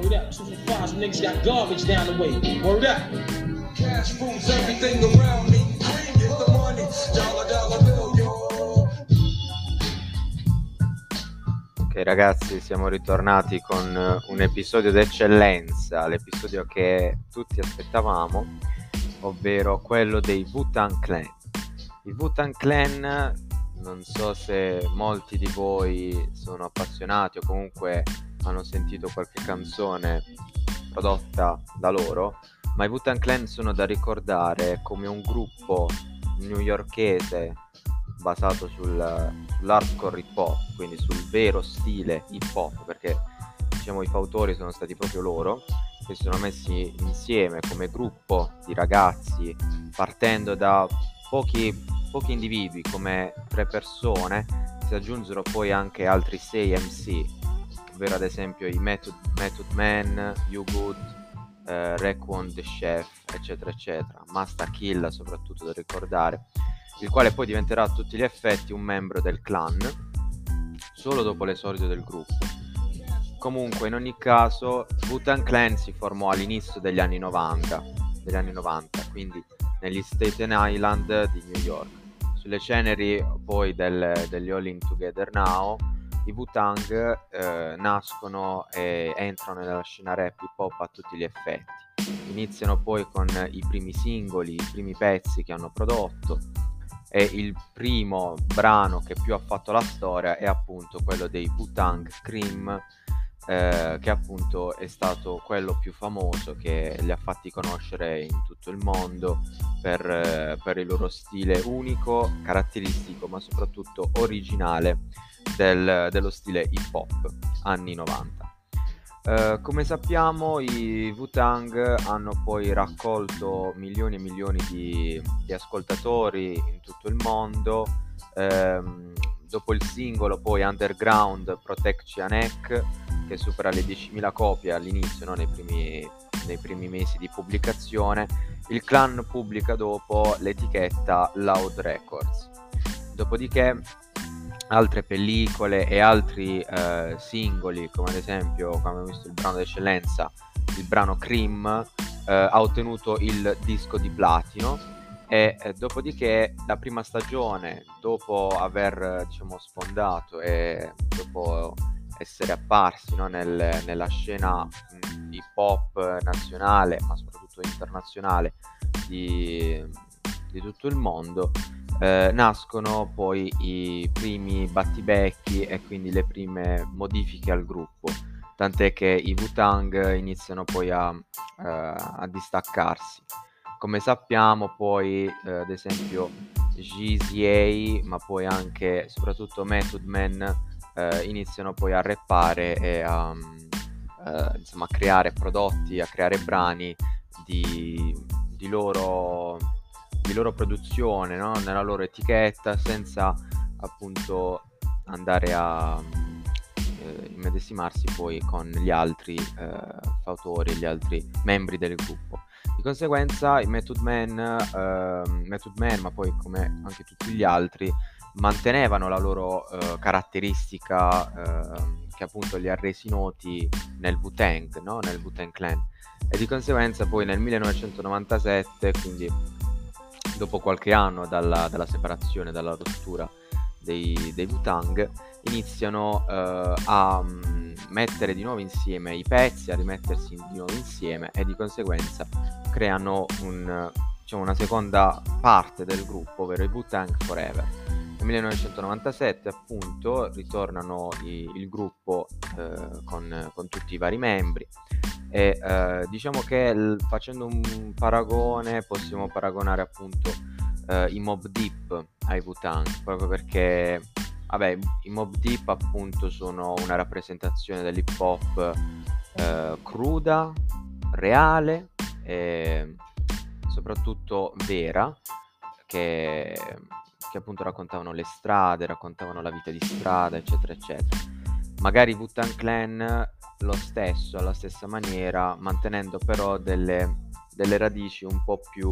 Word up, so surprised niggas got garbage down the way. Word up. Cash moves everything around me. Green get the money. Dollar dollar bill, yo. Ok ragazzi, siamo ritornati con un episodio d'eccellenza, l'episodio che tutti aspettavamo, ovvero quello dei Wu-Tang Clan. I Wu-Tang Clan, non so se molti di voi sono appassionati o comunque hanno sentito qualche canzone prodotta da loro, ma i Wu-Tang Clan sono da ricordare come un gruppo newyorkese basato sull'hardcore hip hop, quindi sul vero stile hip hop, perché diciamo i fautori sono stati proprio loro, che si sono messi insieme come gruppo di ragazzi partendo da pochi individui, come 3 persone, si aggiunsero poi anche altri 6 MC, ovvero ad esempio i Method Man, Raekwon the Chef, eccetera eccetera, Master Kill soprattutto da ricordare, il quale poi diventerà a tutti gli effetti un membro del clan solo dopo l'esordio del gruppo. Comunque in ogni caso Wu-Tang Clan si formò all'inizio degli anni 90, quindi negli Staten Island di New York, sulle ceneri poi degli All In Together Now. I Wu-Tang nascono e entrano nella scena rap hip hop a tutti gli effetti, iniziano poi con i primi singoli, i primi pezzi che hanno prodotto, e il primo brano che più ha fatto la storia è appunto quello dei Wu-Tang Cream, che appunto è stato quello più famoso, che li ha fatti conoscere in tutto il mondo per il loro stile unico, caratteristico ma soprattutto originale dello stile hip hop anni 90. Come sappiamo i Wu-Tang hanno poi raccolto milioni e milioni di ascoltatori in tutto il mondo. Dopo il singolo poi Underground Protect Ya Neck, che supera le 10.000 copie all'inizio, no? nei primi mesi di pubblicazione, il clan pubblica dopo l'etichetta Loud Records. Dopodiché altre pellicole e altri singoli, come ad esempio, come abbiamo visto il brano d'eccellenza, il brano Cream, ha ottenuto il disco di platino, e dopodiché la prima stagione, dopo aver diciamo sfondato e dopo essere apparsi, no, nella scena hip hop nazionale ma soprattutto internazionale di tutto il mondo, nascono poi i primi battibecchi e quindi le prime modifiche al gruppo, tant'è che i Wu-Tang iniziano poi a distaccarsi. Come sappiamo poi ad esempio GZA, ma poi anche soprattutto Method Man iniziano poi a rappare e a creare prodotti, a creare brani di loro produzione, no? Nella loro etichetta, senza appunto andare a immedesimarsi poi con gli altri autori, gli altri membri del gruppo. Di conseguenza i Method Man, ma poi come anche tutti gli altri, mantenevano la loro caratteristica che appunto li ha resi noti nel Wu-Tang, no? Nel Wu-Tang Clan. E di conseguenza poi nel 1997, quindi dopo qualche anno dalla separazione, dalla rottura dei Wu-Tang, iniziano a mettere di nuovo insieme i pezzi, a rimettersi di nuovo insieme, e di conseguenza creano una seconda parte del gruppo, ovvero i Wu-Tang Forever. Nel 1997 appunto ritornano il gruppo con tutti i vari membri, e diciamo che facendo un paragone possiamo paragonare appunto i Mobb Deep ai Wu-Tang, proprio perché i Mobb Deep appunto sono una rappresentazione dell'hip hop cruda, reale e soprattutto vera, che appunto raccontavano le strade, raccontavano la vita di strada, eccetera eccetera. Magari Wu-Tang Clan lo stesso, alla stessa maniera, mantenendo però delle radici un po' più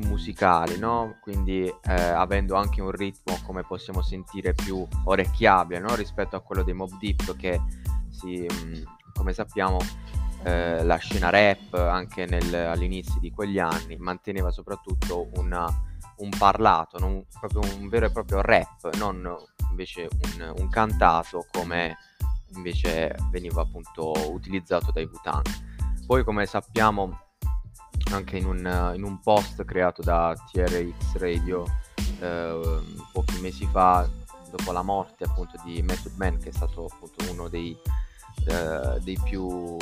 musicali, no? Quindi avendo anche un ritmo, come possiamo sentire, più orecchiabile, no? Rispetto a quello dei Mobb Deep, che come sappiamo la scena rap anche all'inizio di quegli anni manteneva soprattutto un parlato, non, proprio un vero e proprio rap, non invece un cantato come invece veniva appunto utilizzato dai Wu-Tang. Poi, come sappiamo, anche in un post creato da TRX Radio pochi mesi fa, dopo la morte appunto di Method Man, che è stato appunto uno dei più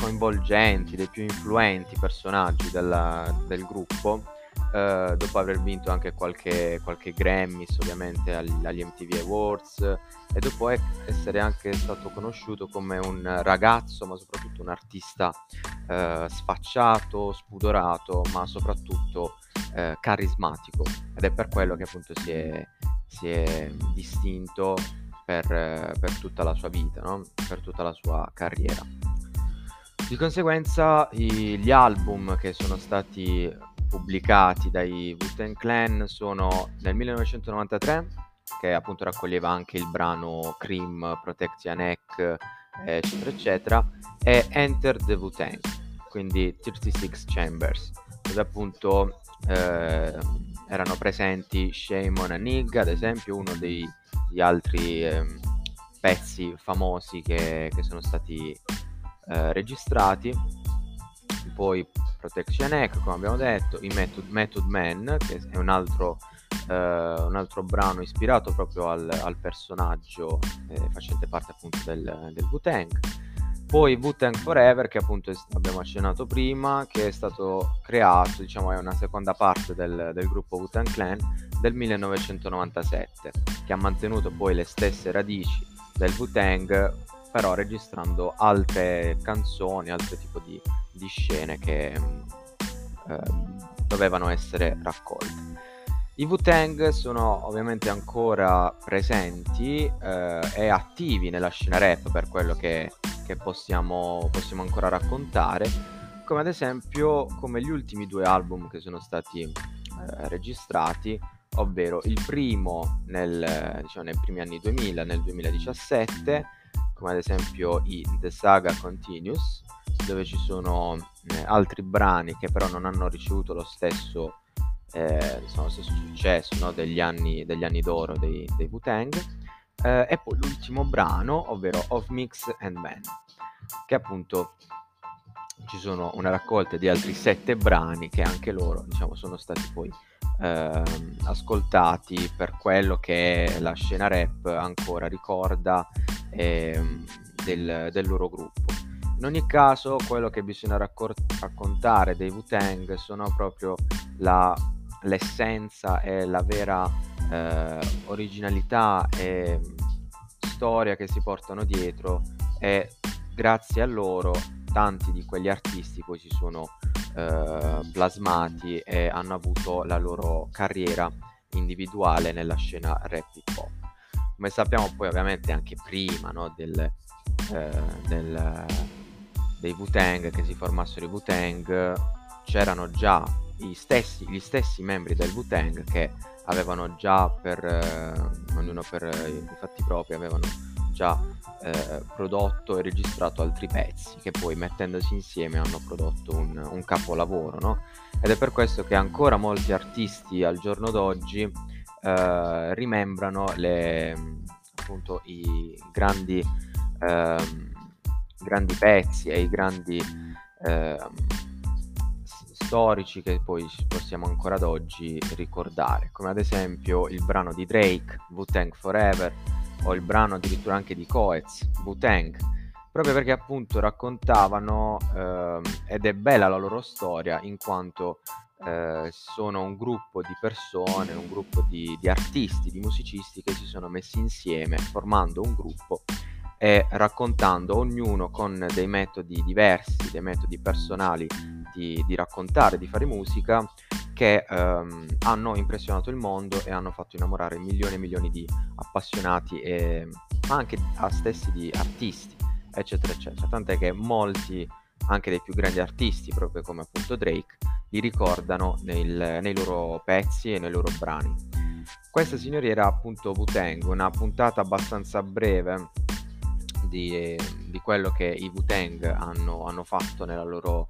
coinvolgenti, dei più influenti personaggi del gruppo, dopo aver vinto anche qualche Grammys ovviamente agli MTV Awards, e dopo essere anche stato conosciuto come un ragazzo ma soprattutto un artista sfacciato, spudorato, ma soprattutto carismatico, ed è per quello che appunto si è distinto per tutta la sua vita, no? Per tutta la sua carriera. Di conseguenza gli album che sono stati pubblicati dai Wu-Tang Clan sono nel 1993, che appunto raccoglieva anche il brano Cream, Protect Ya Neck, eccetera eccetera, e Enter the Wu-Tang, quindi 36 Chambers, dove appunto erano presenti Shame on a Nigga, ad esempio, uno degli altri pezzi famosi che sono stati registrati. Poi Protect Ya Neck, come abbiamo detto, i Method Man, che è un altro brano ispirato proprio al personaggio facente parte appunto del Wu-Tang. Poi Wu-Tang Forever, che appunto abbiamo accennato prima, che è stato creato, diciamo, è una seconda parte del gruppo Wu-Tang Clan del 1997, che ha mantenuto poi le stesse radici del Wu-Tang, però registrando altre canzoni, altro tipo di scene che dovevano essere raccolte. I Wu-Tang sono ovviamente ancora presenti e attivi nella scena rap, per quello che possiamo ancora raccontare, come ad esempio come gli ultimi due album che sono stati registrati, ovvero il primo nei primi anni 2000, nel 2017, come ad esempio i The Saga Continuous, dove ci sono altri brani che però non hanno ricevuto lo stesso successo, no? degli anni d'oro dei Wu-Tang. E poi l'ultimo brano, ovvero Of Mix and Man, che appunto ci sono una raccolta di altri 7 brani che anche loro, diciamo, sono stati poi ascoltati per quello che la scena rap ancora ricorda del loro gruppo. In ogni caso, quello che bisogna raccontare dei Wu-Tang sono proprio l'essenza e la vera originalità e storia che si portano dietro, e grazie a loro tanti di quegli artisti poi si sono plasmati e hanno avuto la loro carriera individuale nella scena rap hip hop. Come sappiamo poi ovviamente anche prima, no, dei Wu-Tang, che si formassero i Wu-Tang, c'erano già gli stessi membri del Wu-Tang che avevano già ognuno per i fatti propri, avevano già prodotto e registrato altri pezzi che poi, mettendosi insieme, hanno prodotto un capolavoro, no? Ed è per questo che ancora molti artisti al giorno d'oggi rimembrano appunto i grandi pezzi e i grandi storici che poi possiamo ancora ad oggi ricordare, come ad esempio il brano di Drake, Wu-Tang Forever, o il brano addirittura anche di Coez, Wu-Tang, proprio perché appunto raccontavano, ed è bella la loro storia, in quanto sono un gruppo di persone, un gruppo di artisti, di musicisti che si sono messi insieme formando un gruppo e raccontando, ognuno con dei metodi diversi, dei metodi personali di raccontare, di fare musica, che hanno impressionato il mondo e hanno fatto innamorare milioni e milioni di appassionati, ma anche a stessi di artisti, eccetera eccetera, tant'è che molti anche dei più grandi artisti, proprio come appunto Drake, li ricordano nei loro pezzi e nei loro brani. Questa, signori, era appunto Wu-Tang, una puntata abbastanza breve di quello che i Wu-Tang hanno fatto nella loro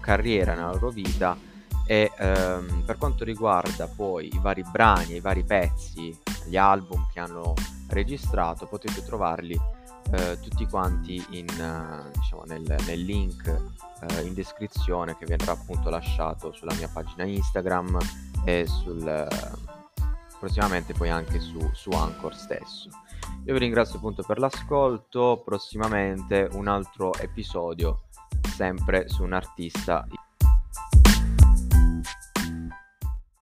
carriera, nella loro vita. E per quanto riguarda poi i vari brani, i vari pezzi, gli album che hanno registrato, potete trovarli tutti quanti nel link in descrizione, che verrà appunto lasciato sulla mia pagina Instagram e prossimamente poi anche su Anchor stesso. Io vi ringrazio appunto per l'ascolto, prossimamente un altro episodio sempre su un artista.